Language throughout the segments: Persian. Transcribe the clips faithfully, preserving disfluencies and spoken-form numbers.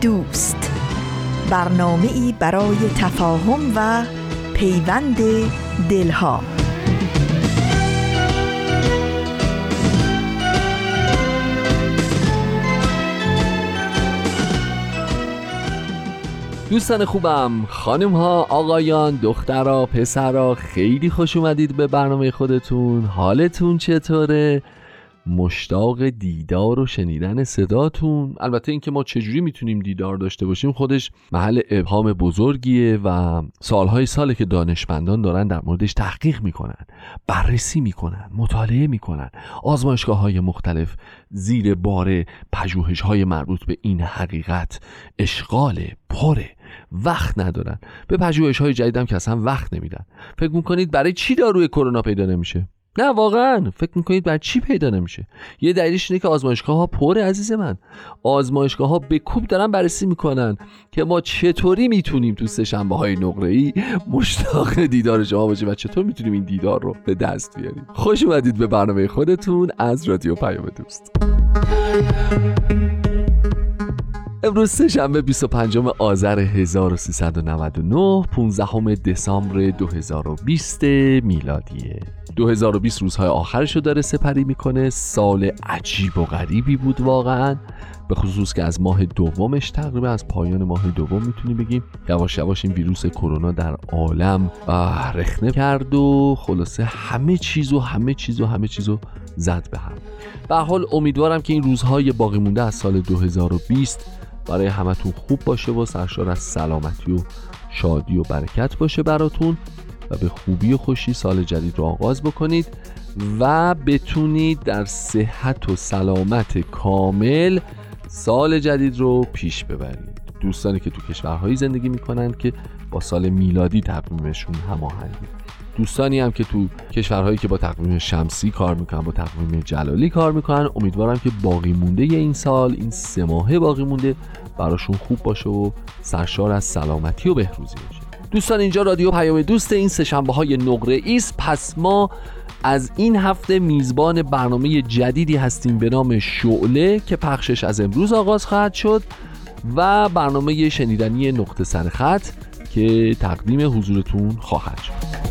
دوست، برنامه‌ای برای تفاهم و پیوند دلها. دوستان خوبم، خانم‌ها، آقایان، دخترها، پسرها، خیلی خوش اومدید به برنامه خودتون. حالتون چطوره؟ مشتاق دیدار و شنیدن صداتون. البته اینکه ما چجوری میتونیم دیدار داشته باشیم خودش محل ابهام بزرگیه و سالهای ساله که دانشمندان دارن در موردش تحقیق میکنن، بررسی میکنن، مطالعه میکنن. آزمایشگاه های مختلف زیر بار پژوهش های مربوط به این حقیقت اشغاله، پره، وقت ندارن. به پژوهش های جدیدم که اصلا وقت نمیدن. فکر میکنید برای چی داروی کرونا پیدا نمیشه؟ نه واقعا فکر میکنید برای چی پیدا نمیشه؟ یه دلیلش اینه که آزمایشگاه ها پره. عزیز من، آزمایشگاه ها به کوب دارن بررسی میکنن که ما چطوری میتونیم تو سه شنبه های نقره‌ای مشتاق دیدار شما باشیم و چطور میتونیم این دیدار رو به دست بیاریم. خوش اومدید به برنامه خودتون از رادیو پیام دوست. امروز سه‌شنبه بیست و پنجم آذر هزار و سیصد و نود و نه، پانزدهم دسامبر دو هزار و بیست میلادیه. دو هزار و بیست روزهای آخرشو داره سپری میکنه. سال عجیب و غریبی بود واقعا، به خصوص که از ماه دومش، تقریبا از پایان ماه دوم میتونیم بگیم یواش یواش این ویروس کرونا در عالم رخنه کرد و خلاصه همه چیزو همه چیزو همه چیزو زد به هم. به هر حال امیدوارم که این روزهای باقی مونده از سال دو هزار و بیست برای همتون خوب باشه و سرشار از سلامتی و شادی و برکت باشه براتون و به خوبی و خوشی سال جدید رو آغاز بکنید و بتونید در صحت و سلامت کامل سال جدید رو پیش ببرید. دوستانی که تو کشورهایی زندگی میکنن که با سال میلادی تقویمشون هماهنگه، دوستانی هم که تو کشورهایی که با تقویم شمسی کار میکنن، با تقویم جلالی کار میکنن، امیدوارم که باقی مونده این سال، این سه ماهه باقی مونده، براشون خوب باشه و سرشار از سلامتی و بهروزی باشه. دوستان، اینجا رادیو پیام دوست، این سه شنبه های نقره ایست. پس ما از این هفته میزبان برنامه جدیدی هستیم به نام شعله که پخشش از امروز آغاز خواهد شد و برنامه شنیدنی نقطه سرخط که تقدیم حضورتون خواهد شد.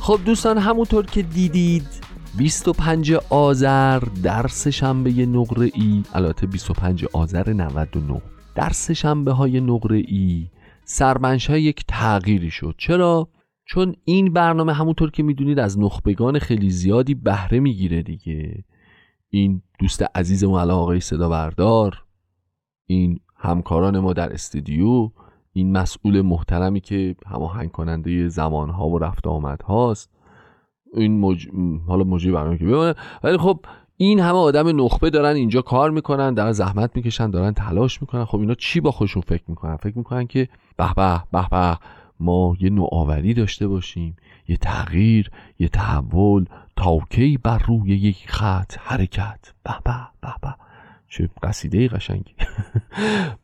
خب دوستان، همونطور که دیدید بیست و پنجم آذر در سه شنبه نقره‌ای، البته بیست و پنجم آذر نود و نه در سه شنبه های نقره‌ای سرمنشأ یک تغییری شد. چرا؟ چون این برنامه همونطور که میدونید از نخبگان خیلی زیادی بهره میگیره دیگه. این دوست عزیز ما الان آقای صدا بردار، این همکاران ما در استودیو، این مسئول محترمی که هماهنگ کننده زمانها و رفت آمدهاست، این مج... حالا مجری برنامه که بمونه، ولی خب این همه آدم نخبه دارن اینجا کار میکنن، دارن زحمت میکشن، دارن تلاش میکنن. خب اینا چی با خودشون فکر میکنن؟ فکر میکنن که به به به به ما یه نوآوری داشته باشیم، یه تغییر، یه تحول، تاوکی بر روی یک خط حرکت، به به به به، چه قصیده قشنگی.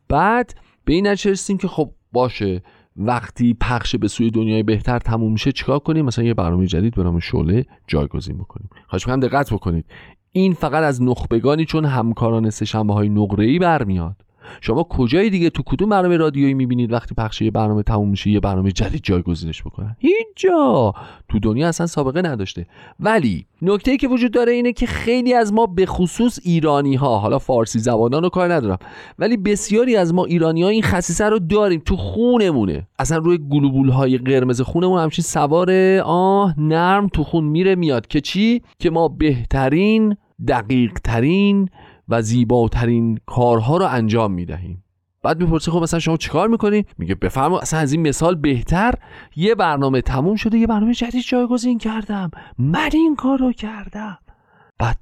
بعد به این نچرسیم که خب باشه، وقتی پخش به سوی دنیای بهتر تموم میشه چیکار کنیم؟ مثلا یه برنامه جدید به نام شعله جایگزین بکنیم. خواهش می‌کنم دقت بکنید، این فقط از نخبگانی چون همکاران سه‌شنبه‌های نقره‌ای برمیاد. شما کجای دیگه تو کدوم برنامه رادیویی میبینید وقتی پخش یه برنامه تموم میشه یه برنامه جدید جایگزینش بکنن؟ هیچ جا تو دنیا اصلا سابقه نداشته. ولی نکته‌ای که وجود داره اینه که خیلی از ما، به خصوص ایرانی‌ها، حالا فارسی زبانان رو کار ندارم، ولی بسیاری از ما ایرانی‌ها این خصیصه رو داریم، تو خونمونه، اصلا روی گلوبول‌های قرمز خونمون همچین سوار آه نرم تو خون میره میاد که چی؟ که ما بهترین، دقیق‌ترین و زیباترین کارها رو انجام میدهیم. بعد میپرسه خب مثلا شما چیکار میکنی؟ میگه بفرما، اصلا از این مثال بهتر یه برنامه تموم شده یه برنامه جدید جایگزین کردم، من این کار رو کردم. بعد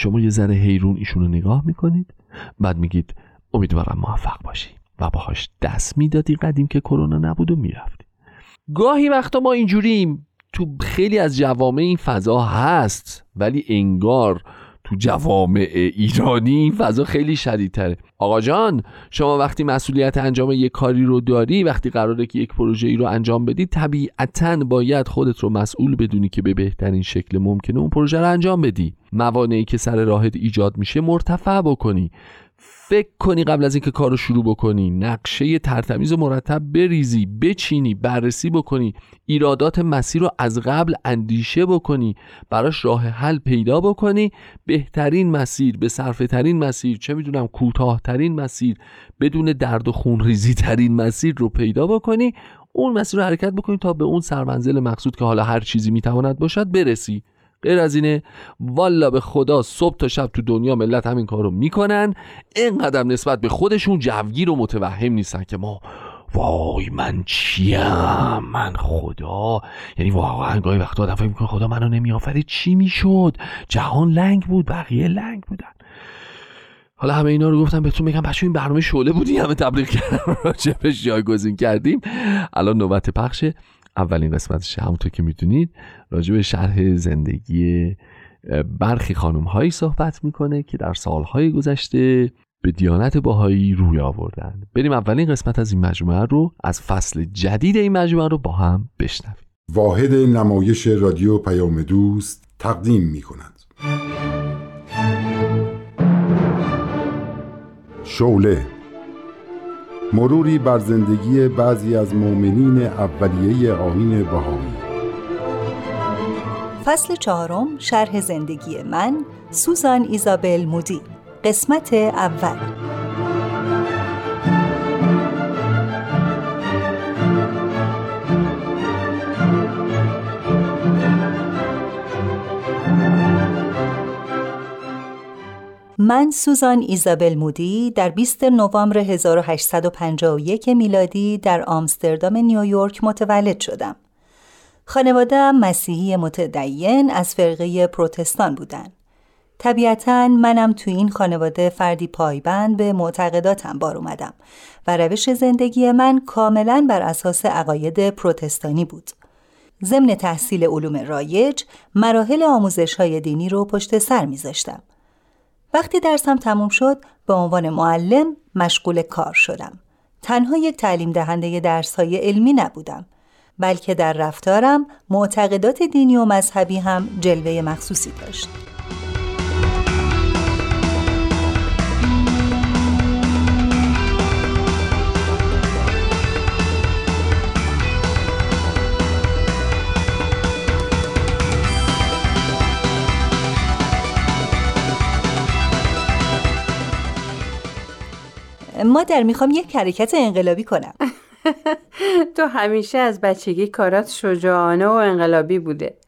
شما یه ذره حیرون ایشونو نگاه میکنید، بعد میگید امیدوارم موفق باشی و باهاش دست میدادی قدیم که کرونا نبود و میرفتی. گاهی وقتا ما اینجوریم، تو خیلی از جوامع این فضا هست، ولی انگار تو جوامع ایرانی این فضا خیلی شدیدتره. آقا جان، شما وقتی مسئولیت انجام یک کاری رو داری، وقتی قراره که یک پروژه ای رو انجام بدی، طبیعتاً باید خودت رو مسئول بدونی که به بهترین شکل ممکنه اون پروژه رو انجام بدی، موانعی که سر راهت ایجاد میشه مرتفع بکنی، فکر کنی قبل از اینکه کارو شروع بکنی، نقشه ترتمیز و مرتب بریزی، بچینی، بررسی بکنی، ایرادات مسیر رو از قبل اندیشه بکنی، براش راه حل پیدا بکنی، بهترین مسیر، به صرفه ترین مسیر، چه میدونم کوتاه ترین مسیر، بدون درد و خون ریزی ترین مسیر رو پیدا بکنی، اون مسیر رو حرکت بکنی تا به اون سرمنزل مقصود که حالا هر چیزی میتواند باشد برسی. غیر از اینه والا به خدا صبح تا شب تو دنیا ملت همین کارو میکنن، اینقدر نسبت به خودشون جوگیر و متوهم نیستن که ما وای من چیم، من خدا، یعنی واقعا گاهی وقتا آدم فکر میکنه خدا منو نمیآفرید چی میشد، جهان لنگ بود، بقیه لنگ بودن. حالا همه اینا رو گفتم بهتون بگم بچه‌ها، این برنامه شعله بودی همه تبلیغ کردیم راجبش جایگزین کردیم، الان نوبت پخشه اولین قسمتش، همونطور که میدونید راجع به شرح زندگی برخی خانم‌هایی صحبت میکنه که در سالهای گذشته به دیانت بهایی روی آوردن. بریم اولین قسمت از این مجموعه رو، از فصل جدید این مجموعه رو با هم بشنویم. واحد نمایش رادیو پیام دوست تقدیم میکند. شعله، مروری بر زندگی بعضی از مؤمنین اولیه آیین بهایی. فصل چهارم، شرح زندگی من، سوزان ایزابل مودی. قسمت اول. من سوزان ایزابل مودی در بیستم نوامبر هزار و هشتصد و پنجاه و یک میلادی در آمستردام نیویورک متولد شدم. خانواده‌ام مسیحی متدین از فرقه پروتستان بودند. طبیعتاً منم تو این خانواده فردی پایبند به معتقداتم بار اومدم و روش زندگی من کاملاً بر اساس عقاید پروتستانی بود. ضمن تحصیل علوم رایج، مراحل آموزش‌های دینی رو پشت سر می‌ذاشتم. وقتی درسم تموم شد، به عنوان معلم مشغول کار شدم. تنها یک تعلیم دهنده درس‌های علمی نبودم، بلکه در رفتارم معتقدات دینی و مذهبی هم جلوه مخصوصی داشت. مادر، میخوام یک حرکت انقلابی کنم. تو همیشه از بچگی کارات شجاعانه و انقلابی بوده.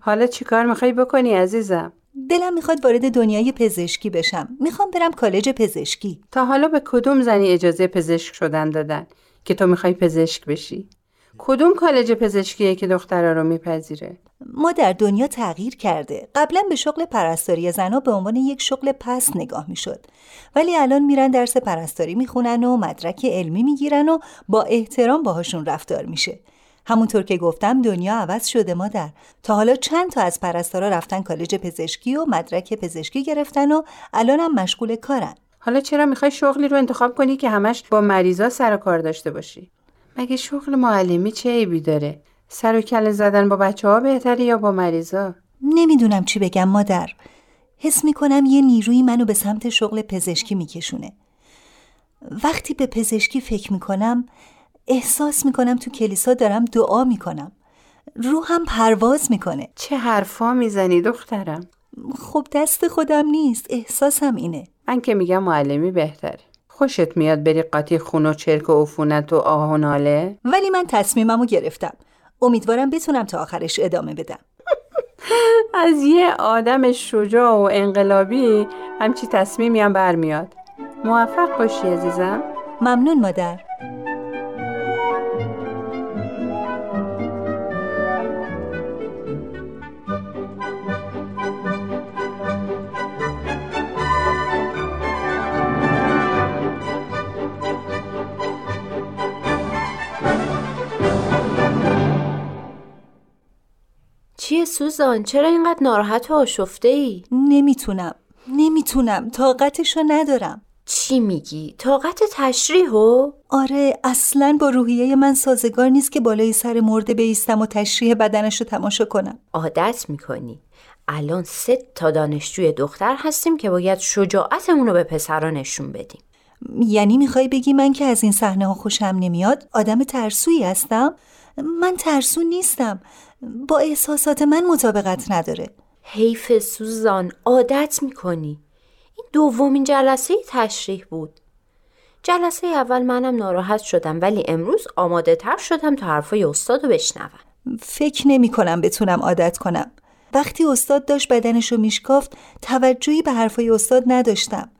حالا چی کار میخوای بکنی عزیزم؟ دلم میخواد وارد دنیای پزشکی بشم. میخوام برم کالج پزشکی. تا حالا به کدوم زنی اجازه پزشک شدن دادن که تو میخوای پزشک بشی؟ کدوم کالج پزشکیه که دخترها رو میپذیره؟ مادر، دنیا تغییر کرده. قبلا به شغل پرستاری زنها به عنوان یک شغل پس نگاه میشد، ولی الان میرن درس پرستاری میخونن و مدرک علمی میگیرن و با احترام باهاشون رفتار میشه. همونطور که گفتم دنیا عوض شده مادر. تا حالا چند تا از پرستارا رفتن کالج پزشکی و مدرک پزشکی گرفتن و الانم مشغول کارن. حالا چرا میخوای شغلی رو انتخاب کنی که همش با مریضا سر و کار داشته باشی؟ مگه شغل معلمی چه عیبی داره؟ سر و کله زدن با بچه‌ها بهتره یا با مریضا؟ نمیدونم چی بگم مادر. حس میکنم یه نیروی منو به سمت شغل پزشکی میکشونه. وقتی به پزشکی فکر میکنم، احساس میکنم تو کلیسا دارم دعا میکنم. روحم پرواز میکنه. چه حرفا میزنی دخترم؟ خب دست خودم نیست، احساسم اینه. من که میگم معلمی بهتره. خوشت میاد بری قاطی خون و چرک و عفونت و آه و ناله؟ ولی من تصمیممو گرفتم. امیدوارم بتونم تا آخرش ادامه بدم. از یه آدم شجاع و انقلابی همچی تصمیمی هم برمیاد. موفق باشی عزیزم. ممنون مادر. سوزان چرا اینقدر ناراحت و آشفته ای؟ نمیتونم نمیتونم طاقتشو ندارم. چی میگی؟ طاقت تشریحو؟ آره، اصلاً با روحیه من سازگار نیست که بالای سر مرده بایستم و تشریح بدنشو تماشا کنم. عادت میکنی. الان سه تا دانشجوی دختر هستیم که باید شجاعتمونو به پسرا نشون بدیم. یعنی میخوای بگی من که از این صحنه ها خوشم نمیاد آدم ترسویی هستم؟ من ترسو نیستم. با احساسات من مطابقت نداره. حیف سوزان، عادت میکنی. این دومین جلسه تشریح بود. جلسه اول منم ناراحت شدم ولی امروز آماده تر شدم تا حرفای استادو بشنوم. فکر نمی کنم بتونم عادت کنم. وقتی استاد داشت بدنشو میشکافت توجهی به حرفای استاد نداشتم.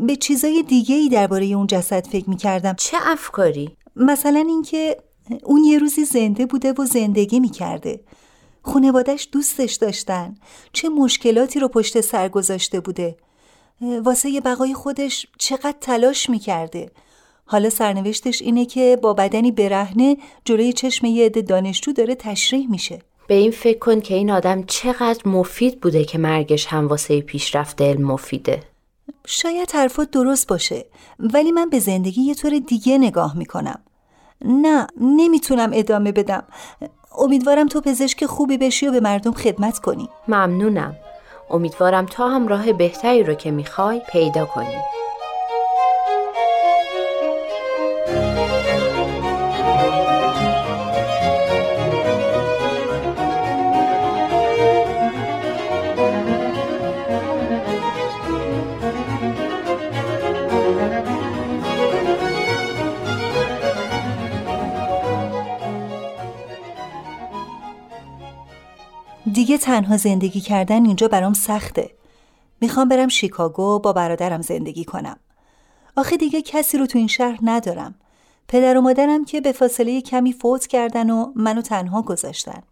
به چیزای دیگه‌ای درباره اون جسد فکر می‌کردم. چه افکاری؟ مثلا اینکه اون یه روزی زنده بوده و زندگی می‌کرده. خانواده‌اش دوستش داشتن. چه مشکلاتی رو پشت سر گذاشته بوده. واسه بقای خودش چقدر تلاش می‌کرده. حالا سرنوشتش اینه که با بدنی برهنه جلوی چشم یه عده دانشجو داره تشریح میشه. به این فکر کن که این آدم چقدر مفید بوده که مرگش هم واسه پیشرفت علم مفیده. شاید حرفت درست باشه ولی من به زندگی یه طور دیگه نگاه میکنم. نه، نمیتونم ادامه بدم. امیدوارم تو پزشک خوبی بشی و به مردم خدمت کنی. ممنونم. امیدوارم تا هم راه بهتری رو که میخوای پیدا کنی. دیگه تنها زندگی کردن اینجا برام سخته. میخوام برم شیکاگو با برادرم زندگی کنم. آخه دیگه کسی رو تو این شهر ندارم. پدر و مادرم که به فاصله کمی فوت کردن و منو تنها گذاشتن.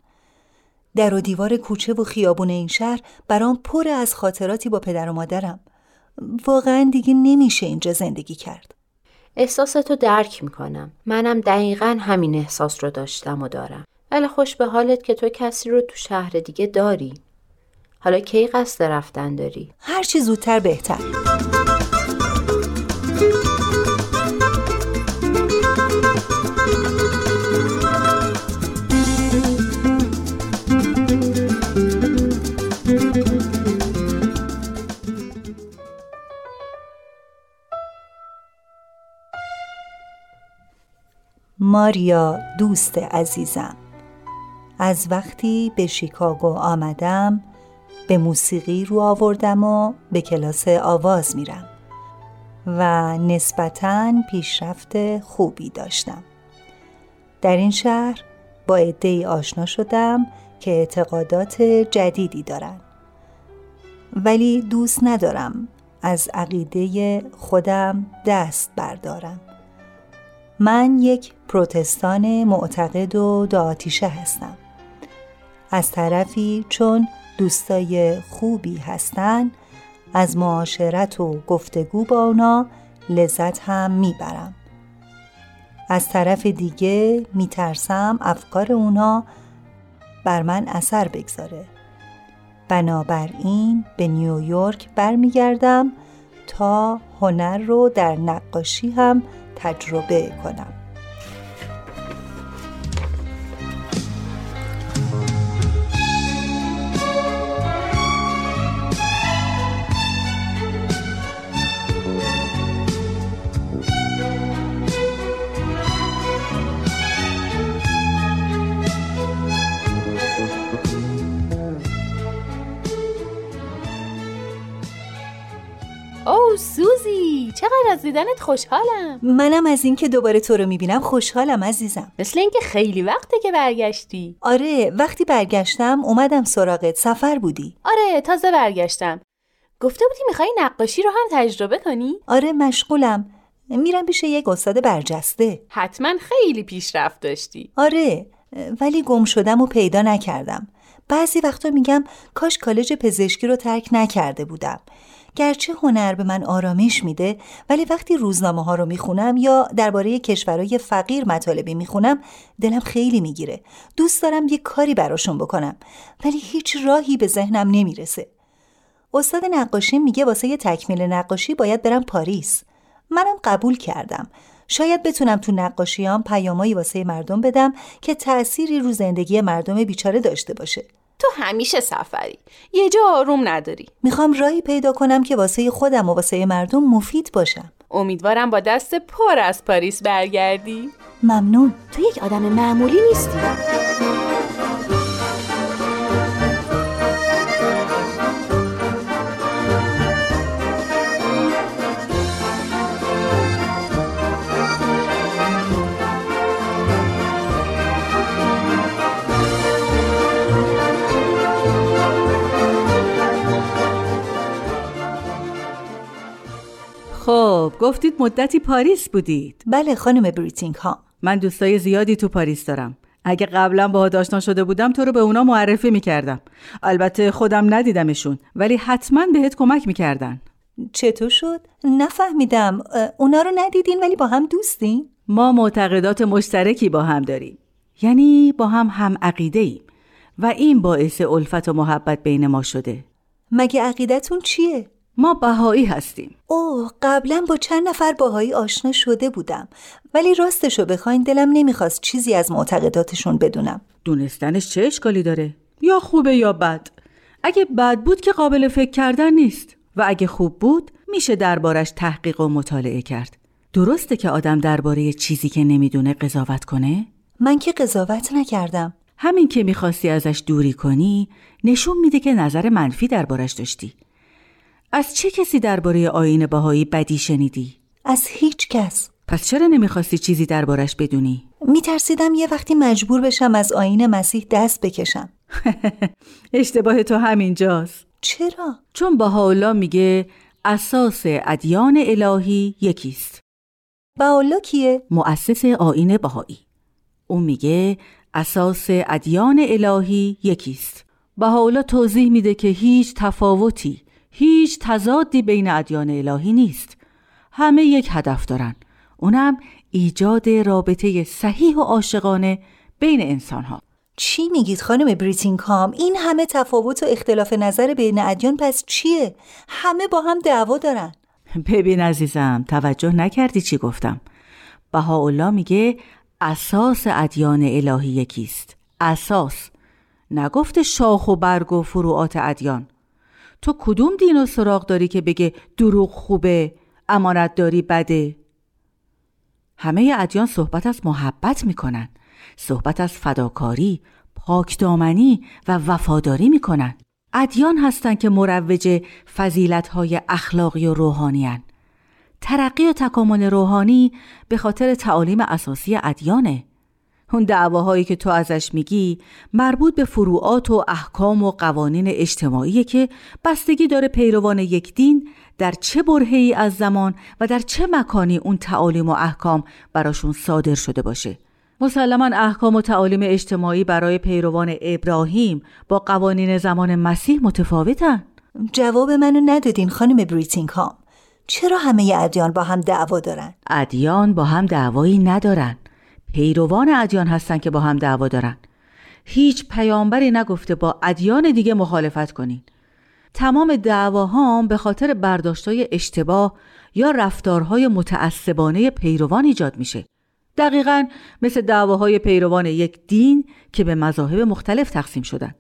در و دیوار کوچه و خیابون این شهر برام پر از خاطراتی با پدر و مادرم. واقعا دیگه نمیشه اینجا زندگی کرد. احساستو درک میکنم. منم دقیقاً همین احساس رو داشتم و دارم. ولی خوش به حالت که تو کسی رو تو شهر دیگه داری. حالا کی قصد رفتن داری؟ هر چی زودتر بهتر. ماریا دوست عزیزم، از وقتی به شیکاگو آمدم به موسیقی رو آوردم و به کلاس آواز میرم و نسبتاً پیشرفت خوبی داشتم. در این شهر با عده‌ای آشنا شدم که اعتقادات جدیدی دارن ولی دوست ندارم از عقیده خودم دست بردارم. من یک پروتستان معتقد و دعاتیشه هستم. از طرفی چون دوستای خوبی هستن از معاشرت و گفتگو با اونا لذت هم میبرم. از طرف دیگه میترسم افکار اونا بر من اثر بگذاره. بنابراین به نیویورک برمیگردم تا هنر رو در نقاشی هم تجربه کنم. او سوزی، چقدر از دیدنت خوشحالم. منم از این که دوباره تو رو میبینم خوشحالم عزیزم. مثل اینکه خیلی وقته که برگشتی. آره، وقتی برگشتم اومدم سراغت. سفر بودی؟ آره، تازه برگشتم. گفته بودی میخوای نقاشی رو هم تجربه کنی؟ آره، مشغولم. میرم پیش یک استاد برجسته. حتما خیلی پیشرفت داشتی. آره، ولی گم شدم و پیدا نکردم. بعضی وقتا میگم کاش کالج پزشکی رو ترک نکرده بودم. گرچه هنر به من آرامش میده، ولی وقتی روزنامه ها رو میخونم یا درباره کشورهای فقیر مطالبی میخونم دلم خیلی میگیره. دوست دارم یه کاری براشون بکنم، ولی هیچ راهی به ذهنم نمیرسه. استاد نقاشی میگه واسه یه تکمیل نقاشی باید برم پاریس. منم قبول کردم. شاید بتونم تو نقاشیام پیامایی واسه مردم بدم که تأثیری رو زندگی مردم بیچاره داشته باشه. تو همیشه سفری، یه جا آروم نداری. میخوام راهی پیدا کنم که واسه خودم و واسه مردم مفید باشم. امیدوارم با دست پر از پاریس برگردی. ممنون. تو یک آدم معمولی نیستی. خب، گفتید مدتی پاریس بودید. بله خانم بریتینگ ها. من دوستای زیادی تو پاریس دارم. اگه قبلا باهات آشنا شده بودم تو رو به اونا معرفی میکردم. البته خودم ندیدمشون، ولی حتما بهت کمک میکردن. چطور شد؟ نفهمیدم. اونا رو ندیدین ولی با هم دوستین؟ ما معتقدات مشترکی با هم داریم. یعنی با هم هم عقیده‌ایم و این باعث الفت و محبت بین ما شده. مگه عقیدتون چیه؟ ما بهایی هستیم. اوه، قبلا با چند نفر بهایی آشنا شده بودم، ولی راستشو بخواین دلم نمیخواست چیزی از معتقداتشون بدونم. دونستنش چه اشکالی داره؟ یا خوبه یا بد. اگه بد بود که قابل فکر کردن نیست و اگه خوب بود میشه دربارش تحقیق و مطالعه کرد. درسته که آدم درباره چیزی که نمیدونه قضاوت کنه؟ من که قضاوت نکردم. همین که میخواستی ازش دوری کنی نشون میده که نظر منفی دربارش داشتی. از چه کسی درباره آیین بهایی بدی شنیدی؟ از هیچ کس. پس چرا نمیخواستی چیزی دربارش بدونی؟ میترسیدم یه وقتی مجبور بشم از آیین مسیح دست بکشم. اشتباه تو همینجاست. چرا؟ چون بهاءالله میگه اساس ادیان الهی یکیست. بهاءالله کیه؟ مؤسس آیین بهایی. اون میگه اساس ادیان الهی یکیست. بهاءالله توضیح میده که هیچ تفاوتی، هیچ تضادی بین ادیان الهی نیست. همه یک هدف دارن. اونم ایجاد رابطه صحیح و عاشقانه بین انسان‌ها. چی میگید خانم بریتینگهام؟ این همه تفاوت و اختلاف نظر بین ادیان پس چیه؟ همه با هم دعوا دارن. ببین عزیزم، توجه نکردی چی گفتم. بهاءالله میگه اساس ادیان الهی یکیست. اساس. نگفت شاخ و برگ و فروعات ادیان. تو کدوم دین و سراغ داری که بگه دروغ خوبه، امانت داری بده؟ همه ادیان صحبت از محبت میکنن، صحبت از فداکاری، پاکدامنی و وفاداری میکنن. ادیان هستن که مروج فضیلت‌های اخلاقی و روحانی هن. ترقی و تکامل روحانی به خاطر تعالیم اساسی ادیانه. اون دعواهایی که تو ازش میگی مربوط به فروعات و احکام و قوانین اجتماعیه که بستگی داره پیروان یک دین در چه برهه‌ای از زمان و در چه مکانی اون تعالیم و احکام براشون صادر شده باشه. مسلماً احکام و تعالیم اجتماعی برای پیروان ابراهیم با قوانین زمان مسیح متفاوتن. جواب منو ندادین خانم بریتینگهام. چرا همه ادیان با هم دعوا دارن؟ ادیان با هم دعوایی ندارن. پیروان ادیان هستن که با هم دعوا دارن. هیچ پیامبری نگفته با ادیان دیگه مخالفت کنین. تمام دعواها به خاطر برداشت‌های اشتباه یا رفتارهای متعصبانه پیروان ایجاد میشه. دقیقاً مثل دعواهای پیروان یک دین که به مذاهب مختلف تقسیم شدن.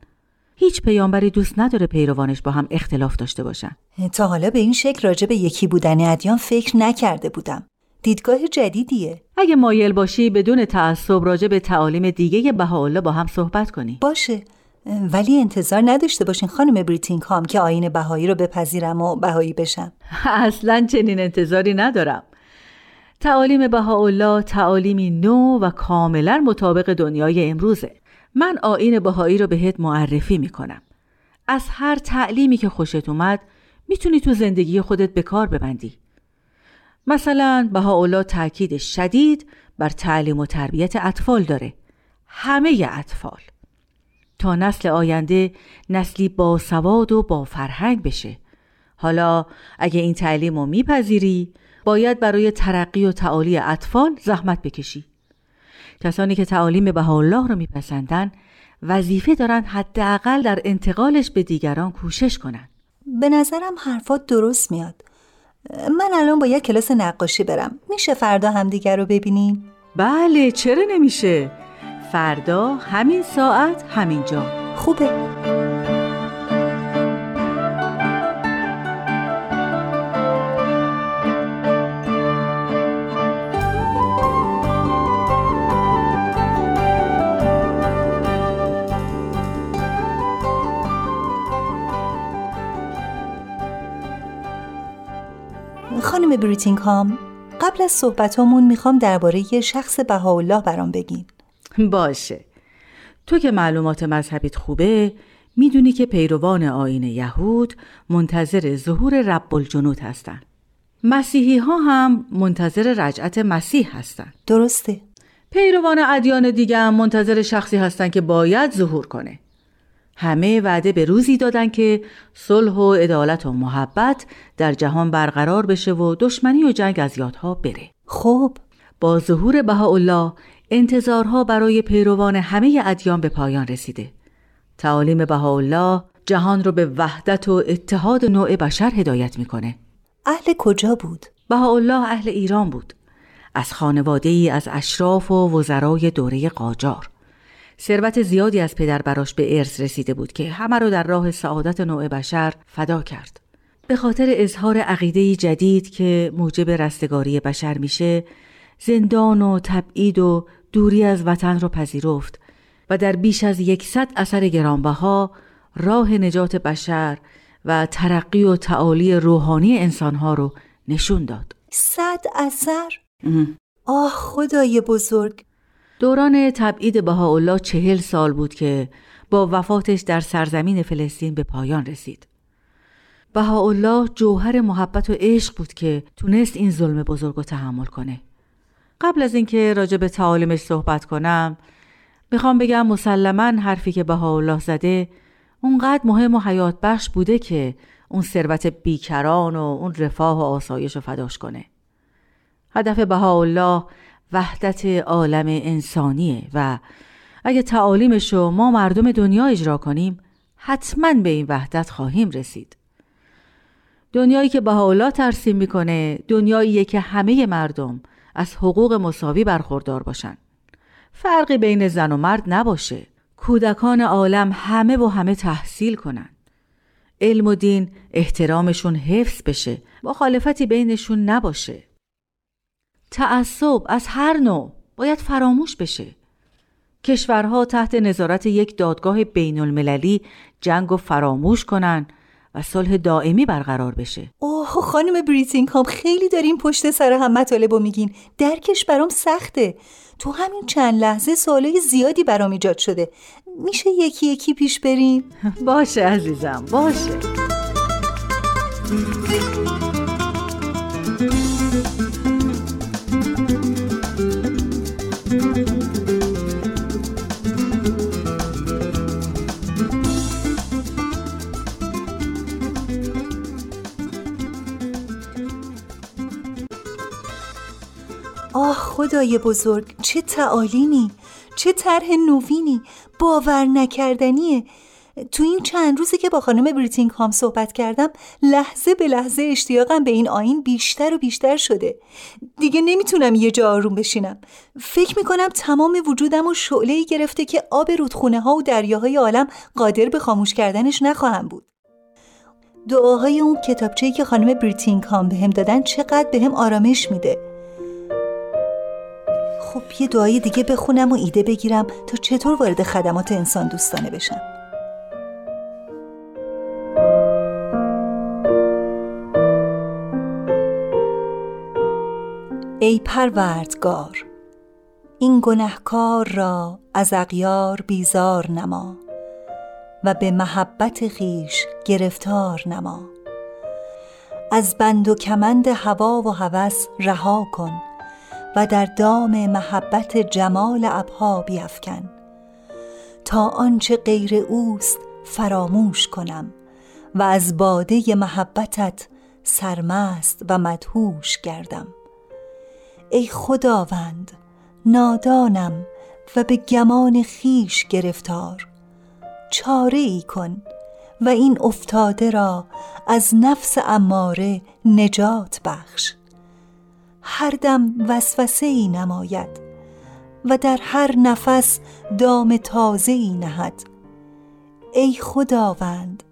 هیچ پیامبری دوست نداره پیروانش با هم اختلاف داشته باشن. تا حالا به این شکل راجع به یکی بودن ادیان فکر نکرده بودم. دیدگاه جدیدیه. اگه مایل باشی بدون تعصب راجع به تعالیم دیگه بهاءالله با هم صحبت کنی. باشه، ولی انتظار نداشته باشین خانم بریتینگهام که آیین بهایی رو بپذیرم و بهایی بشم. اصلاً چنین انتظاری ندارم. تعالیم بهاءالله تعالیمی نو و کاملاً مطابق دنیای امروزه. من آیین بهایی رو بهت معرفی میکنم. از هر تعلیمی که خوشت اومد میتونی تو زندگی خودت به کار ببندی. مثلا بهاءالله تاکید شدید بر تعلیم و تربیت اطفال داره. همه اطفال. تا نسل آینده نسلی با سواد و با فرهنگ بشه. حالا اگه این تعلیم رو میپذیری باید برای ترقی و تعالی اطفال زحمت بکشی. کسانی که تعالیم بهاءالله رو میپسندن وظیفه دارن حداقل در انتقالش به دیگران کوشش کنن. به نظرم حرفات درست میاد. من الان با یک کلاس نقاشی برم. میشه فردا همدیگر رو ببینیم؟ بله، چرا نمیشه؟ فردا همین ساعت همین جا. خوبه. خانم بریتینگهام، قبل از صحبتامون میخوام درباره شخص بهاءالله برام بگین. باشه. تو که معلومات مذهبیت خوبه، میدونی که پیروان آیین یهود منتظر ظهور رب الجنود هستن. مسیحی ها هم منتظر رجعت مسیح هستن. درسته. پیروان ادیان دیگه هم منتظر شخصی هستن که باید ظهور کنه. همه وعده به روزی دادن که صلح و عدالت و محبت در جهان برقرار بشه و دشمنی و جنگ از یادها بره. خب، با ظهور بهاءالله انتظارها برای پیروان همه ادیان به پایان رسیده. تعالیم بهاءالله جهان رو به وحدت و اتحاد نوع بشر هدایت میکنه. اهل کجا بود؟ بهاءالله اهل ایران بود. از خانواده‌ای از اشراف و وزرای دوره قاجار. ثروت زیادی از پدر براش به ارث رسیده بود که همه رو در راه سعادت نوع بشر فدا کرد. به خاطر اظهار عقیده‌ای جدید که موجب رستگاری بشر میشه، زندان و تبعید و دوری از وطن رو پذیرفت و در بیش از صد اثر گرانبها راه نجات بشر و ترقی و تعالی روحانی انسانها رو نشون داد. صد اثر؟ ام. آه خدای بزرگ. دوران تبعید بهاءالله چهل سال بود که با وفاتش در سرزمین فلسطین به پایان رسید. بهاءالله جوهر محبت و عشق بود که تونست این ظلم بزرگ رو تحمل کنه. قبل از اینکه راجع به تعالیمش صحبت کنم، میخوام بگم مسلماً حرفی که بهاءالله زده اونقدر مهم و حیات بخش بوده که اون ثروت بیکران و اون رفاه و آسایش رو فداش کنه. هدف بهاءالله وحدت عالم انسانیه و اگه تعالیمشو ما مردم دنیا اجرا کنیم حتماً به این وحدت خواهیم رسید. دنیایی که بهاءالله ترسیم میکنه دنیاییه که همه مردم از حقوق مساوی برخوردار باشن. فرقی بین زن و مرد نباشه. کودکان عالم همه و همه تحصیل کنن. علم و دین احترامشون حفظ بشه. مخالفتی بینشون نباشه. تعصب از هر نوع باید فراموش بشه. کشورها تحت نظارت یک دادگاه بین المللی جنگو فراموش کنن و صلح دائمی برقرار بشه. اوه خانم بریتینگهام، خیلی دارین پشت سر هم مطالبو میگین. درکش برام سخته. تو همین چند لحظه سوالای زیادی برام ایجاد شده. میشه یکی یکی پیش بریم؟ باشه عزیزم، باشه. آه خدای بزرگ، چه تعالیمی، چه طرح نوینی، باور نکردنیه. تو این چند روزی که با خانم بریتینگهام صحبت کردم لحظه به لحظه اشتیاقم به این آیین بیشتر و بیشتر شده. دیگه نمیتونم یه جا آروم بشینم. فکر میکنم تمام وجودم و شعله‌ای گرفته که آب رودخونه ها و دریاهای عالم قادر به خاموش کردنش نخواهم بود. دعاهای اون کتابچه‌ای که خانم بریتینگهام بهم دادن چقدر بهم آرامش میده. خب یه دعای دیگه بخونم و ایده بگیرم تا چطور وارد خدمات انسان دوستانه بشم. ای پروردگار، این گناهکار را از اغیار بیزار نما و به محبت خویش گرفتار نما. از بند و کمند هوا و هوس رها کن و در دام محبت جمال ابها بیفکن تا آنچه غیر اوست فراموش کنم و از باده محبتت سرمست و مدهوش گردم. ای خداوند، نادانم و به گمان خیش گرفتار، چاره ای کن و این افتاده را از نفس اماره نجات بخش. هر دم وسوسه ای نماید و در هر نفس دام تازه ای نهد. ای خداوند،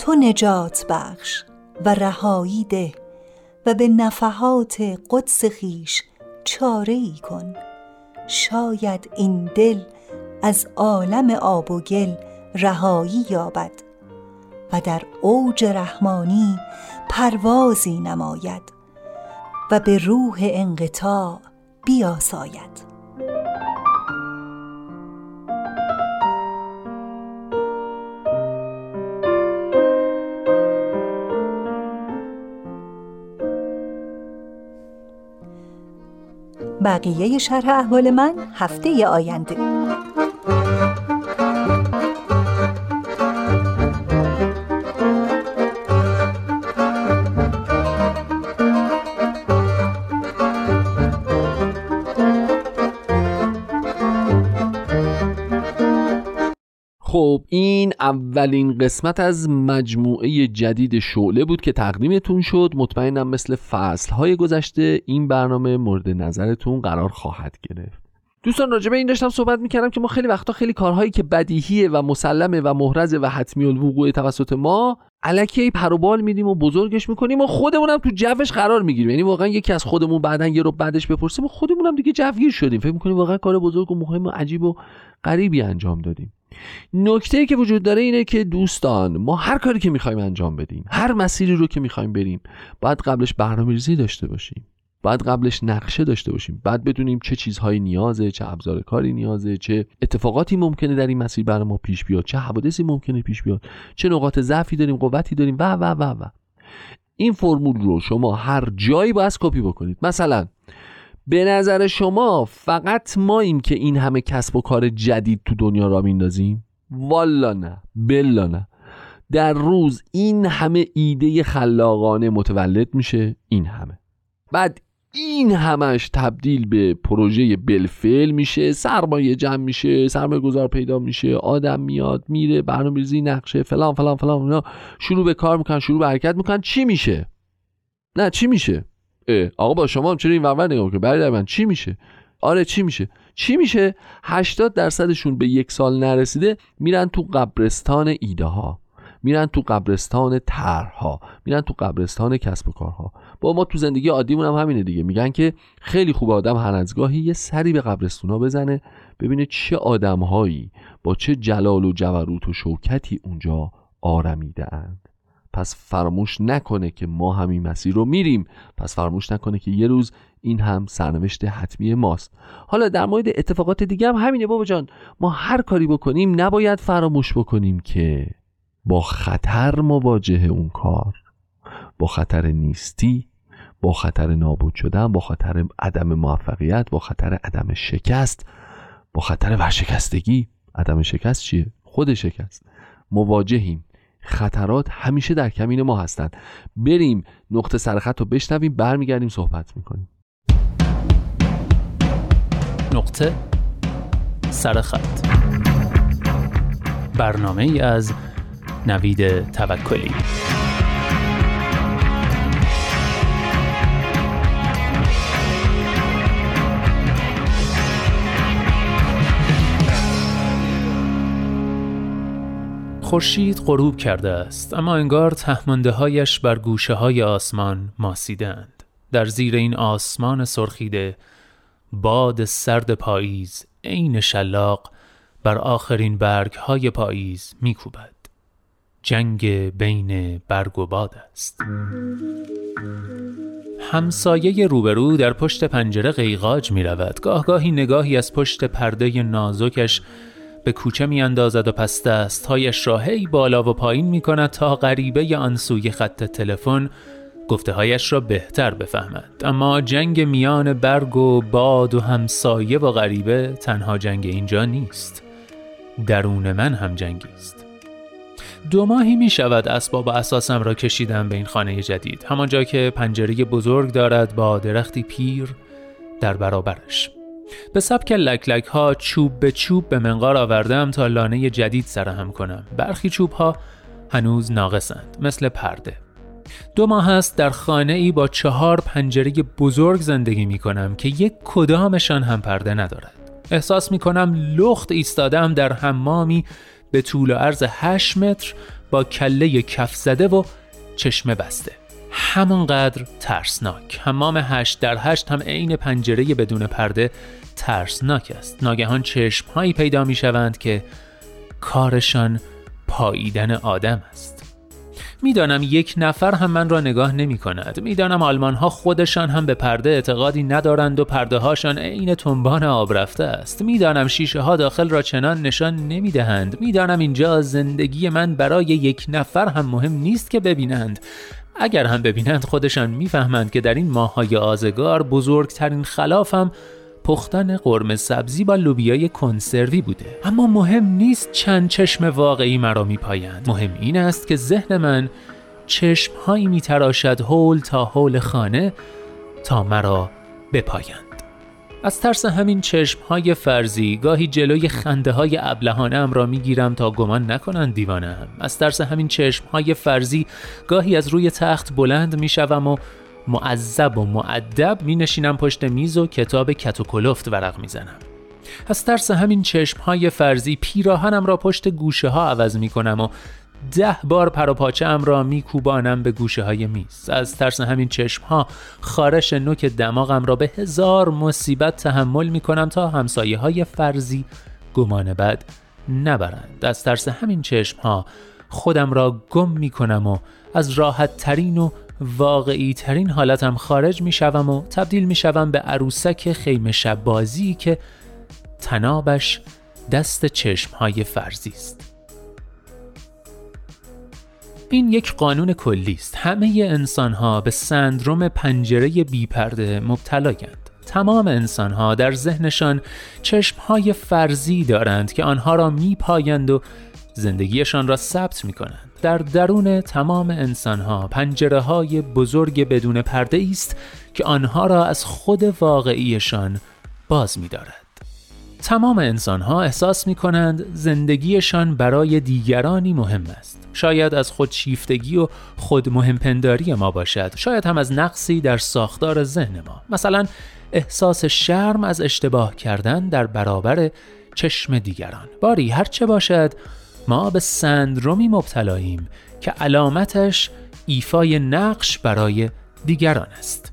تو نجات بخش و رهایی ده و به نفحات قدس خیش چاره ای کن. شاید این دل از عالم آب و گل رهایی یابد و در اوج رحمانی پروازی نماید و به روح انقطاع بیاساید. بقیه شرح احوال من هفته آینده. خب، این اولین قسمت از مجموعه جدید شعله بود که تقدیمتون شد. مطمئنم مثل فصل‌های گذشته این برنامه مورد نظرتون قرار خواهد گرفت. دوستان، راجع به این داشتم صحبت می‌کردم که ما خیلی وقتا خیلی کارهایی که بدیهیه و مسلمه و محرزه و حتمی الوقوع توسط ما الکی پر و بال میدیم و بزرگش می‌کنیم و خودمونم تو جوش قرار می‌گیریم. یعنی واقعا یکی از خودمون بعدن یه رو بعدش بپرسیم و خودمونم دیگه جوگیر شدیم، فکر می‌کنیم واقعا کار بزرگ و مهم و عجیب و غریبی انجام دادیم. نکته‌ای که وجود داره اینه که دوستان، ما هر کاری که می‌خوایم انجام بدیم، هر مسیری رو که می‌خوایم بریم، باید قبلش برنامه‌ریزی داشته باشیم، باید قبلش نقشه داشته باشیم، باید بدونیم چه چیزهایی نیازه، چه ابزار کاری نیازه، چه اتفاقاتی ممکنه در این مسیر برای ما پیش بیاد، چه حوادثی ممکنه پیش بیاد، چه نقاط ضعفی داریم، قوتی داریم و و و و. این فرمول رو شما هر جایی باید کپی بکنید. مثلا به نظر شما فقط ما این که این همه کسب و کار جدید تو دنیا را میندازیم؟ والا نه، بلا نه. در روز این همه ایده خلاقانه متولد میشه، این همه، بعد این همش تبدیل به پروژه بالفعل میشه، سرمایه جمع میشه، سرمایه گذار پیدا میشه، آدم میاد میره، برنامه‌ریزی، نقشه، فلان فلان فلان، اونا شروع به کار میکنن، شروع به حرکت میکنن. چی میشه؟ نه، چی میشه؟ آقا با شما هم چرا این ورور نگاه کنید؟ برادر من، چی میشه؟ آره، چی میشه؟ چی میشه؟ هشتاد درصدشون به یک سال نرسیده میرن تو قبرستان ایده ها، میرن تو قبرستان طرح‌ها، میرن تو قبرستان کسب و کارها. با ما تو زندگی عادیمون هم همینه دیگه. میگن که خیلی خوب آدم هر از گاهی یه سری به قبرستونا بزنه، ببینه چه آدمهایی با چه جلال و جبروت و شوکتی اونجا آرمیده‌اند. پس فراموش نکنه که ما همین مسیر رو میریم، پس فراموش نکنه که یه روز این هم سرنوشت حتمی ماست. حالا در مورد اتفاقات دیگه هم همینه بابا جان. ما هر کاری بکنیم نباید فراموش بکنیم که با خطر مواجه اون کار، با خطر نیستی، با خطر نابود شدن، با خطر عدم موفقیت، با خطر عدم شکست، با خطر ورشکستگی. عدم شکست چیه؟ خود شکست. مواجهیم. خطرات همیشه در کمین ما هستند. بریم نقطه سرخط رو بشنویم، برمیگردیم صحبت میکنیم. نقطه سرخط، برنامه ای از نوید توکلی. خورشید غروب کرده است، اما انگار تهمانده هایش بر گوشه های آسمان ماسیدند. در زیر این آسمان سرخیده، باد سرد پاییز عین شلاق بر آخرین برگ های پاییز میکوبد. جنگ بین برگ و باد است. همسایه روبرو در پشت پنجره قیقاج می رود. گاه گاهی نگاهی از پشت پرده نازکش به کوچه می اندازد و پس دستهایش را هی بالا و پایین می کند تا غریبه آن سوی خط تلفن گفته‌هایش را بهتر بفهمد. اما جنگ میان برگ و باد و همسایه و غریبه تنها جنگ اینجا نیست. درون من هم جنگی است. دو ماهی می شود اسباب و اساسم را کشیدم به این خانه جدید، همانجا که پنجره بزرگ دارد با درختی پیر در برابرش. به سبک لک لک ها چوب به چوب به منقار آوردم تا لانه جدید سرهم کنم. برخی چوب ها هنوز ناقصند، مثل پرده. دو ماه هست در خانه ای با چهار پنجره بزرگ زندگی می کنم که یک کدامشان هم پرده ندارد. احساس می کنم لخت ایستادم در حمامی به طول و عرض هشت متر با کله کف زده و چشمه بسته. همانقدر ترسناک. حمام هشت در هشت هم عین پنجره بدون پرده ترسناک است. ناگهان چشمهایی پیدا می شوند که کارشان پاییدن آدم است. میدانم یک نفر هم من را نگاه نمی کند. میدانم آلمان ها خودشان هم به پرده اعتقادی ندارند و پرده هاشان عین تنبان آب رفته است. میدانم شیشه ها داخل را چنان نشان نمی دهند. میدانم اینجا زندگی من برای یک نفر هم مهم نیست که ببینند. اگر هم ببینند خودشان میفهمند که در این ماه‌های آزگار بزرگترین خلافم پختن قرمه سبزی با لوبیای کنسروی بوده. اما مهم نیست چند چشم واقعی مرا میپایند. مهم این است که ذهن من چشمهایی میتراشد هول تا هول خانه تا مرا بپایند. از ترس همین چشمهای فرضی گاهی جلوی خنده های ابلهانه‌ام را میگیرم تا گمان نکنند دیوانه‌ام. از ترس همین چشمهای فرضی گاهی از روی تخت بلند میشوم و معذب و مؤدب مینشینم پشت میز و کتاب کت و کلفت ورق میزنم. از ترس همین چشمهای فرضی پیراهنم را پشت گوشه ها عوض میکنم و ده بار پر و پاچه‌ام را میکوبانم به گوشه های میز. از ترس همین چشمها خارش نوک دماغم را به هزار مصیبت تحمل میکنم تا همسایه های فرضی گمان بد نبرند. از ترس همین چشمها خودم را گم میکنم و از راحت ترین و واقعی ترین حالتم خارج میشوم و تبدیل میشوم به عروسک خیمه شب بازی که تنابش دست چشمهای فرضی است. این یک قانون کلی است. همه انسان‌ها به سندروم پنجره بی پرده مبتلایند. تمام انسان‌ها در ذهنشان چشم‌های فرضی دارند که آنها را می‌پایند و زندگیشان را ثبت می‌کنند. در درون تمام انسان‌ها پنجره‌های بزرگ بدون پرده است که آنها را از خود واقعیشان باز می‌دارد. تمام انسان‌ها احساس می‌کنند زندگیشان برای دیگرانی مهم است. شاید از خودشیفتگی و خود مهمپنداری ما باشد. شاید هم از نقصی در ساختار ذهن ما. مثلا احساس شرم از اشتباه کردن در برابر چشم دیگران. باری هر چه باشد ما به سندرومی مبتلاییم که علامتش ایفای نقش برای دیگران است.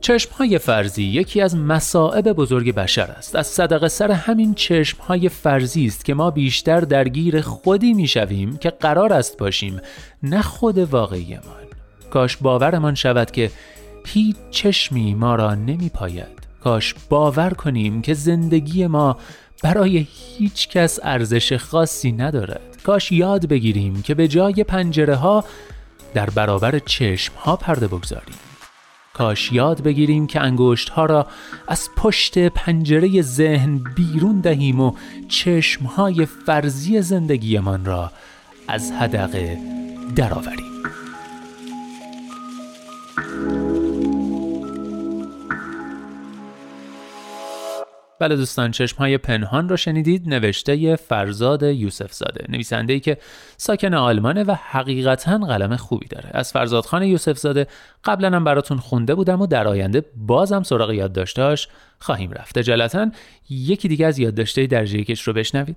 چشمهای فرضی یکی از مصائب بزرگ بشر است. از صدقه سر همین چشمهای فرضی است که ما بیشتر درگیر خودی می شویم که قرار است باشیم، نه خود واقعی من. کاش باورمان شود که هیچ چشمی ما را نمی پاید. کاش باور کنیم که زندگی ما برای هیچ کس ارزش خاصی ندارد. کاش یاد بگیریم که به جای پنجره ها در برابر چشم ها پرده بگذاریم. کاش یاد بگیریم که انگشت‌ها را از پشت پنجره ذهن بیرون دهیم و چشم‌های فرضی زندگیمان را از حدقه درآوریم. بله دوستان، چشم‌های پنهان را شنیدید، نوشته فرزاد یوسفزاده، نویسنده‌ای که ساکن آلمانه و حقیقتاً قلم خوبی داره. از فرزاد خان یوسفزاده قبلا هم براتون خونده بودم و در آینده بازم سراغ یادداشت‌هاش خواهیم رفت. اجالتاً یکی دیگه از یادداشت‌های درجه یکش رو بشنوید.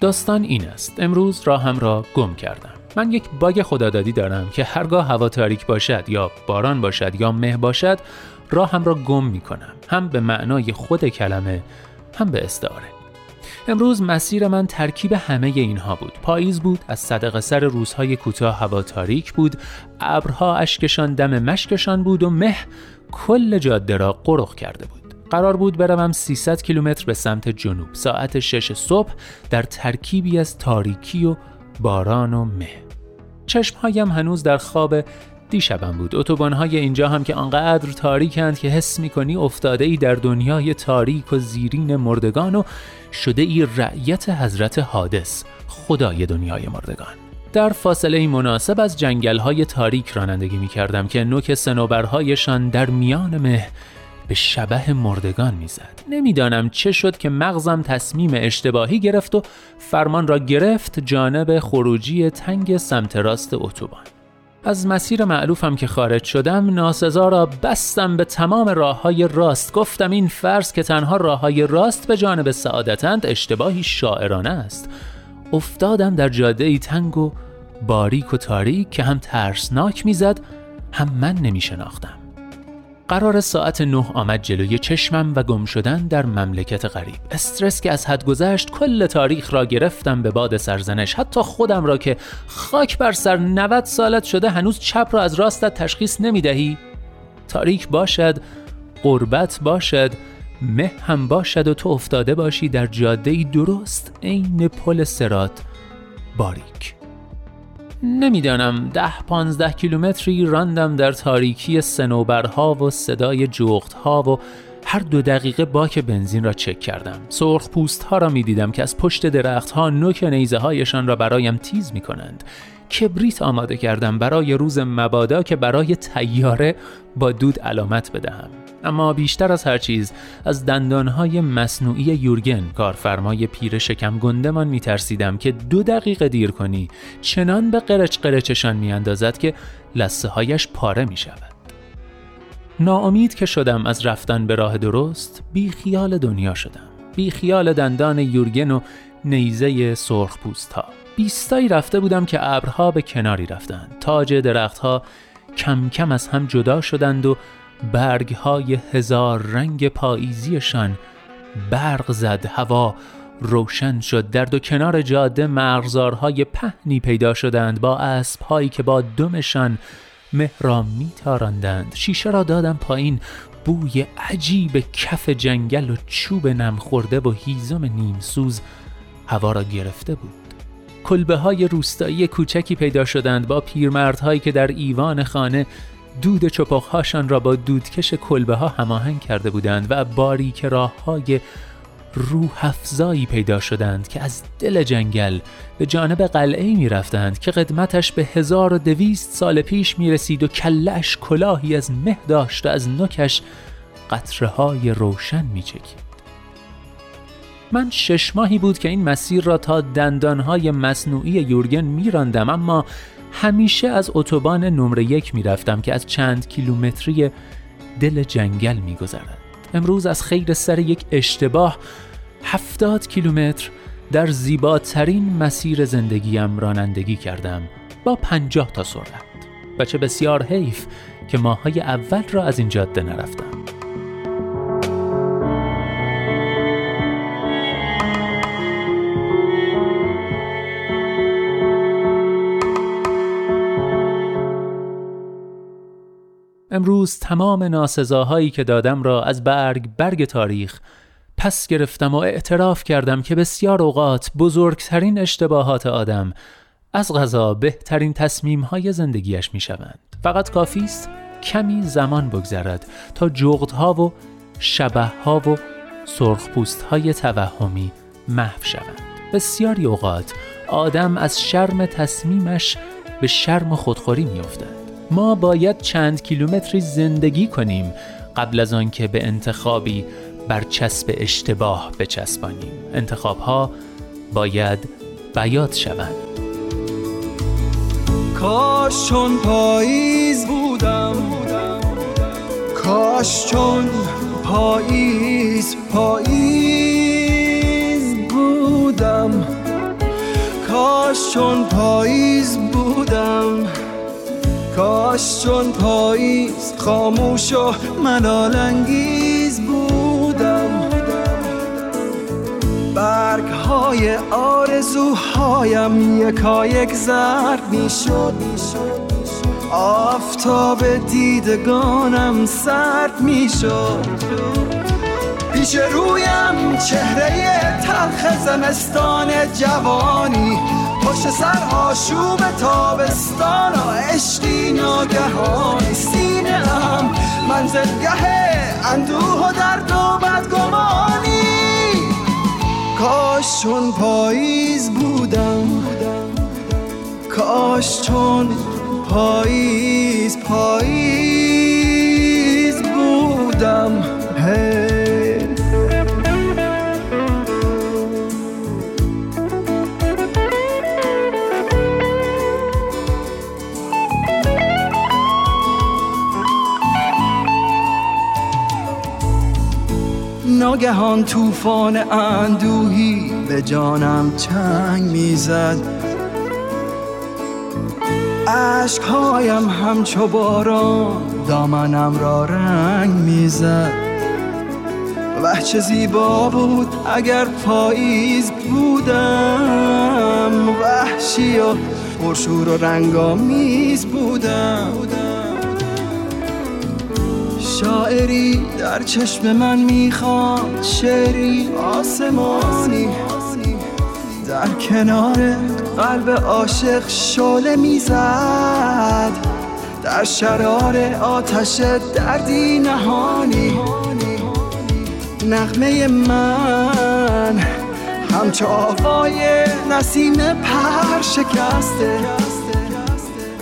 داستان این است: امروز راهم را گم کردم. من یک باگ خدادادی دارم که هرگاه هوا تاریک باشد یا باران باشد یا مه باشد راهم را گم می کنم، هم به معنای خود کلمه هم به استعاره. امروز مسیر من ترکیب همه اینها بود. پاییز بود، از صدقه سر روزهای کوتاه هوا تاریک بود، ابرها اشکشان دم مشکشان بود و مه کل جاده را قرق کرده بود. قرار بود بروم سیصد کیلومتر به سمت جنوب ساعت شش صبح در ترکیبی از تاریکی و باران و مه. چشمهایم هنوز در خواب دیشبم بود. اتوبان‌های اینجا هم که آنقدر تاریکند که حس می‌کنی افتاده‌ای در دنیای تاریک و زیرین مردگان و شده‌ای رعیت حضرت حادث، خدای دنیای مردگان. در فاصله مناسب از جنگل‌های تاریک رانندگی می‌کردم که نوک سنوبرهایشان در میان مه به شبح مردگان میزد. نمیدانم چه شد که مغزم تصمیم اشتباهی گرفت و فرمان را گرفت جانب خروجی تنگ سمت راست اتوبان. از مسیر معلوفم که خارج شدم، ناسزا را بستم به تمام راه‌های راست. گفتم این فرض که تنها راه‌های راست به جانب سعادتند اشتباهی شاعرانه است. افتادم در جاده‌ای تنگ و باریک و تاریک که هم ترسناک میزد هم من نمیشناختم. قرار ساعت نه آمد جلوی چشمم و گم شدن در مملکت غریب. استرس که از حد گذشت کل تاریخ را گرفتم به باد سرزنش، حتی خودم را که خاک بر سر نود سالت شده هنوز چپ را از راستت تشخیص نمیدهی. تاریک باشد، غربت باشد، مه هم باشد و تو افتاده باشی در جاده‌ای درست عین پل صراط باریک. نمیدانم ده پانزده کیلومتری راندم در تاریکی سنوبرها و صدای جغدها و هر دو دقیقه باک بنزین را چک کردم. سرخ پوست ها را می دیدم که از پشت درخت ها نوک نیزه هایشان را برایم تیز می کنند. کبریت آماده کردم برای روز مبادا که برای تیاره با دود علامت بدهم. اما بیشتر از هر چیز از دندانهای مصنوعی یورگن کارفرمای پیر شکم گنده من میترسیدم که دو دقیقه دیر کنی چنان به قرچ قرچشان میاندازد که لثه هایش پاره میشود. ناامید که شدم از رفتن به راه درست، بی خیال دنیا شدم، بی خیال دندان یورگن و نیزه سرخ پوست ها. بیستایی رفته بودم که ابرها به کناری رفتند. تاج درختها کم کم از هم جدا شدند و برگهای هزار رنگ پاییزیشان برق زد. هوا روشن شد. در دو کنار جاده مرغزارهای پهنی پیدا شدند با اسبهایی که با دمشان مه را میتارندند. شیشه را دادم پایین. بوی عجیب کف جنگل و چوب نم خورده و هیزم نیمسوز هوا را گرفته بود. کلبه های روستایی کوچکی پیدا شدند با پیرمردهایی که در ایوان خانه دود چپخهاشان را با دودکش کلبه ها هماهنگ کرده بودند و باریک راه های روح افزایی پیدا شدند که از دل جنگل به جانب قلعه می رفتند که قدمتش به هزار و دویست سال پیش می رسید و کلش کلاهی از مه داشت و از نوکش قطره های روشن می چکید. من شش ماهی بود که این مسیر را تا دندانهای مصنوعی یورگن می راندم، اما همیشه از اتوبان نمره یک می رفتم که از چند کیلومتری دل جنگل می گذرد. امروز از خیر سر یک اشتباه هفتاد کیلومتر در زیباترین مسیر زندگیم رانندگی کردم با پنجاه تا سرعت و چه بسیار حیف که ماهای اول را از این جاده نرفتم. امروز تمام ناسزاهایی که دادم را از برگ برگ تاریخ پس گرفتم و اعتراف کردم که بسیار اوقات بزرگترین اشتباهات آدم از قضا بهترین تصمیم‌های زندگیش می‌شوند. فقط کافی است کمی زمان بگذرد تا جغدها و شبح‌ها و سرخپوست‌های توهمی محو شوند. بسیاری اوقات آدم از شرم تصمیمش به شرم خودخوری می‌افتد. ما باید چند کیلومتری زندگی کنیم قبل از آن که به انتخابی بر چسب اشتباه بچسبانیم. انتخاب‌ها باید بیاد شوند. کاش چون پاییز بودم، کاش چون پاییز پاییز بودم، کاش چون پاییز بودم، کاش چون پاییز خاموش و ملال‌انگیز بودم. برگ‌های آرزوهایم یکایک زرد می‌شد، آفتاب دیدگانم سرد می‌شد. پیش رویم چهره تلخ زمستان جوانی، پشت سرها شوب تابستان و عشقی ناگهانی سینه هم منزلگه اندوه و درد و بدگمانی. کاش چون پاییز بودم، کاش چون پاییز پاییز بودم. هی ناگهان توفان اندوهی به جانم چنگ میزد، عشقهایم همچو باران دامنم را رنگ میزد. وه چه زیبا بود اگر پاییز بودم، وحشی و پرشور و رنگامیز بودم. شاعری در چشم من میخواد، شعری آسمانی در کنار قلب عاشق شعله میزد، در شرار آتش دردی نهانی. نغمه من همچو آوای نسیم پر شکسته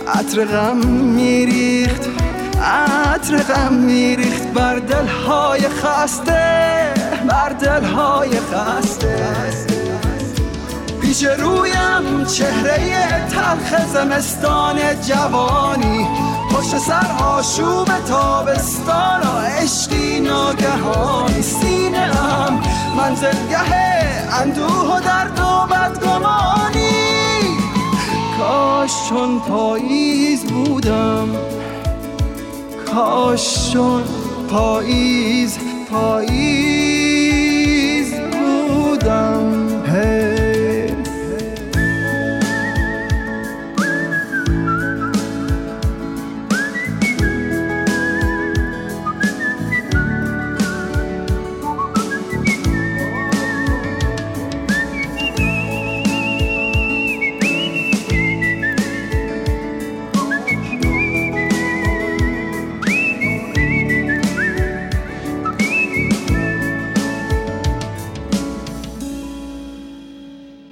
عطر غم میریخت، عطر غم میریخت بر دلهای خسته، بر دلهای خسته. پیش رویم چهره تلخ زمستان جوانی، پشت سر آشوب تابستان و عشقی ناگهانی. سینه هم منزلگه اندوه و درد و بدگمانی. کاش چون پاییز بودم، کاش چون پاییز پاییز بودم. هی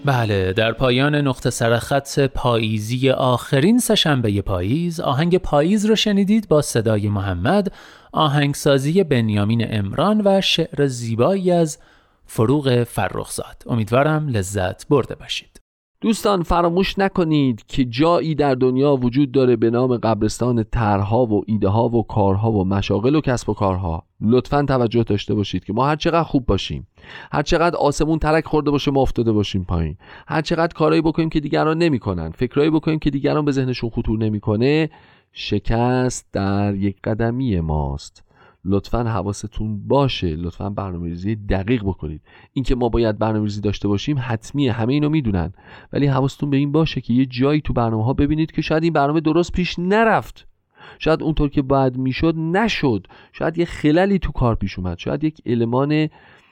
بله، در پایان نقطه سرخط پاییزی آخرین سه‌شنبه پاییز، آهنگ پاییز رو شنیدید با صدای محمد، آهنگسازی بنیامین امران و شعر زیبایی از فروغ فرخزاد. امیدوارم لذت برده باشید. دوستان فراموش نکنید که جایی در دنیا وجود داره به نام قبرستان طرح‌ها و ایده‌ها و کارها و مشاغل و کسب و کارها. لطفاً توجه داشته باشید که ما هر چقدر خوب باشیم، هر چقدر آسمون ترک خورده باشه ما افتاده باشیم پایین، هر چقدر کارایی بکنیم که دیگران نمی‌کنن، فکرایی بکنیم که دیگران به ذهنشون خطور نمی‌کنه، شکست در یک قدمی ماست. لطفاً حواستون باشه، لطفاً برنامه‌ریزی دقیق بکنید. اینکه ما باید برنامه‌ریزی داشته باشیم حتمیه، همه اینو میدونن، ولی حواستون به این باشه که یه جایی تو برنامه‌ها ببینید که شاید این برنامه درست پیش نرفت، شاید اونطور که باید میشد نشد، شاید یه خللی تو کار پیش اومد، شاید یک المان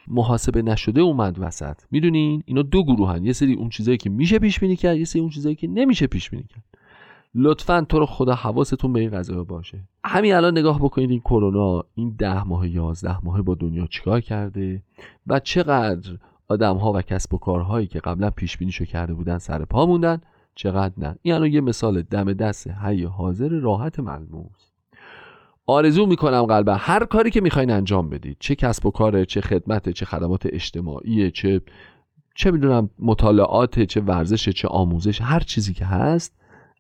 محاسبه نشده اومد وسط. میدونین اینا دو گروهن، یه سری اون چیزایی که میشه پیش بینی کرد، یه سری اون چیزایی که نمیشه پیش بینی کرد. لطفاً تو رو خدا حواستون به این قضیه باشه. همین الان نگاه بکنید این کرونا این ده ماه یازده ماه با دنیا چیکار کرده و چقدر آدم‌ها و کسب و کارهایی که قبلا پیش بینیشو کرده بودن سر پا موندن، چقدر نه. این الان یه مثال دم دست حی حاضر راحت ملموس. آرزو میکنم قلبا هر کاری که میخواین انجام بدید، چه کسب و کاره، چه خدمته، چه خدمات اجتماعیه، چه چه میدونم مطالعاته، چه ورزشه، چه آموزش، هر چیزی که هست،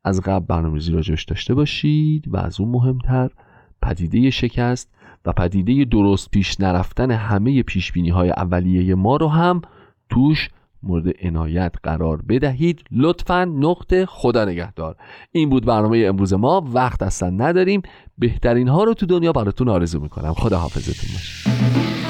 از قبل برنامه‌ریزی راجعش داشته باشید و از اون مهمتر پدیده شکست و پدیده درست پیش نرفتن همه پیشبینی‌های اولیه ما رو هم توش مورد عنایت قرار بدهید. لطفاً نقطه. خدا نگهدار. این بود برنامه امروز ما. وقت اصلا نداریم. بهترین ها رو تو دنیا براتون آرزو میکنم. خدا حافظتون باشه.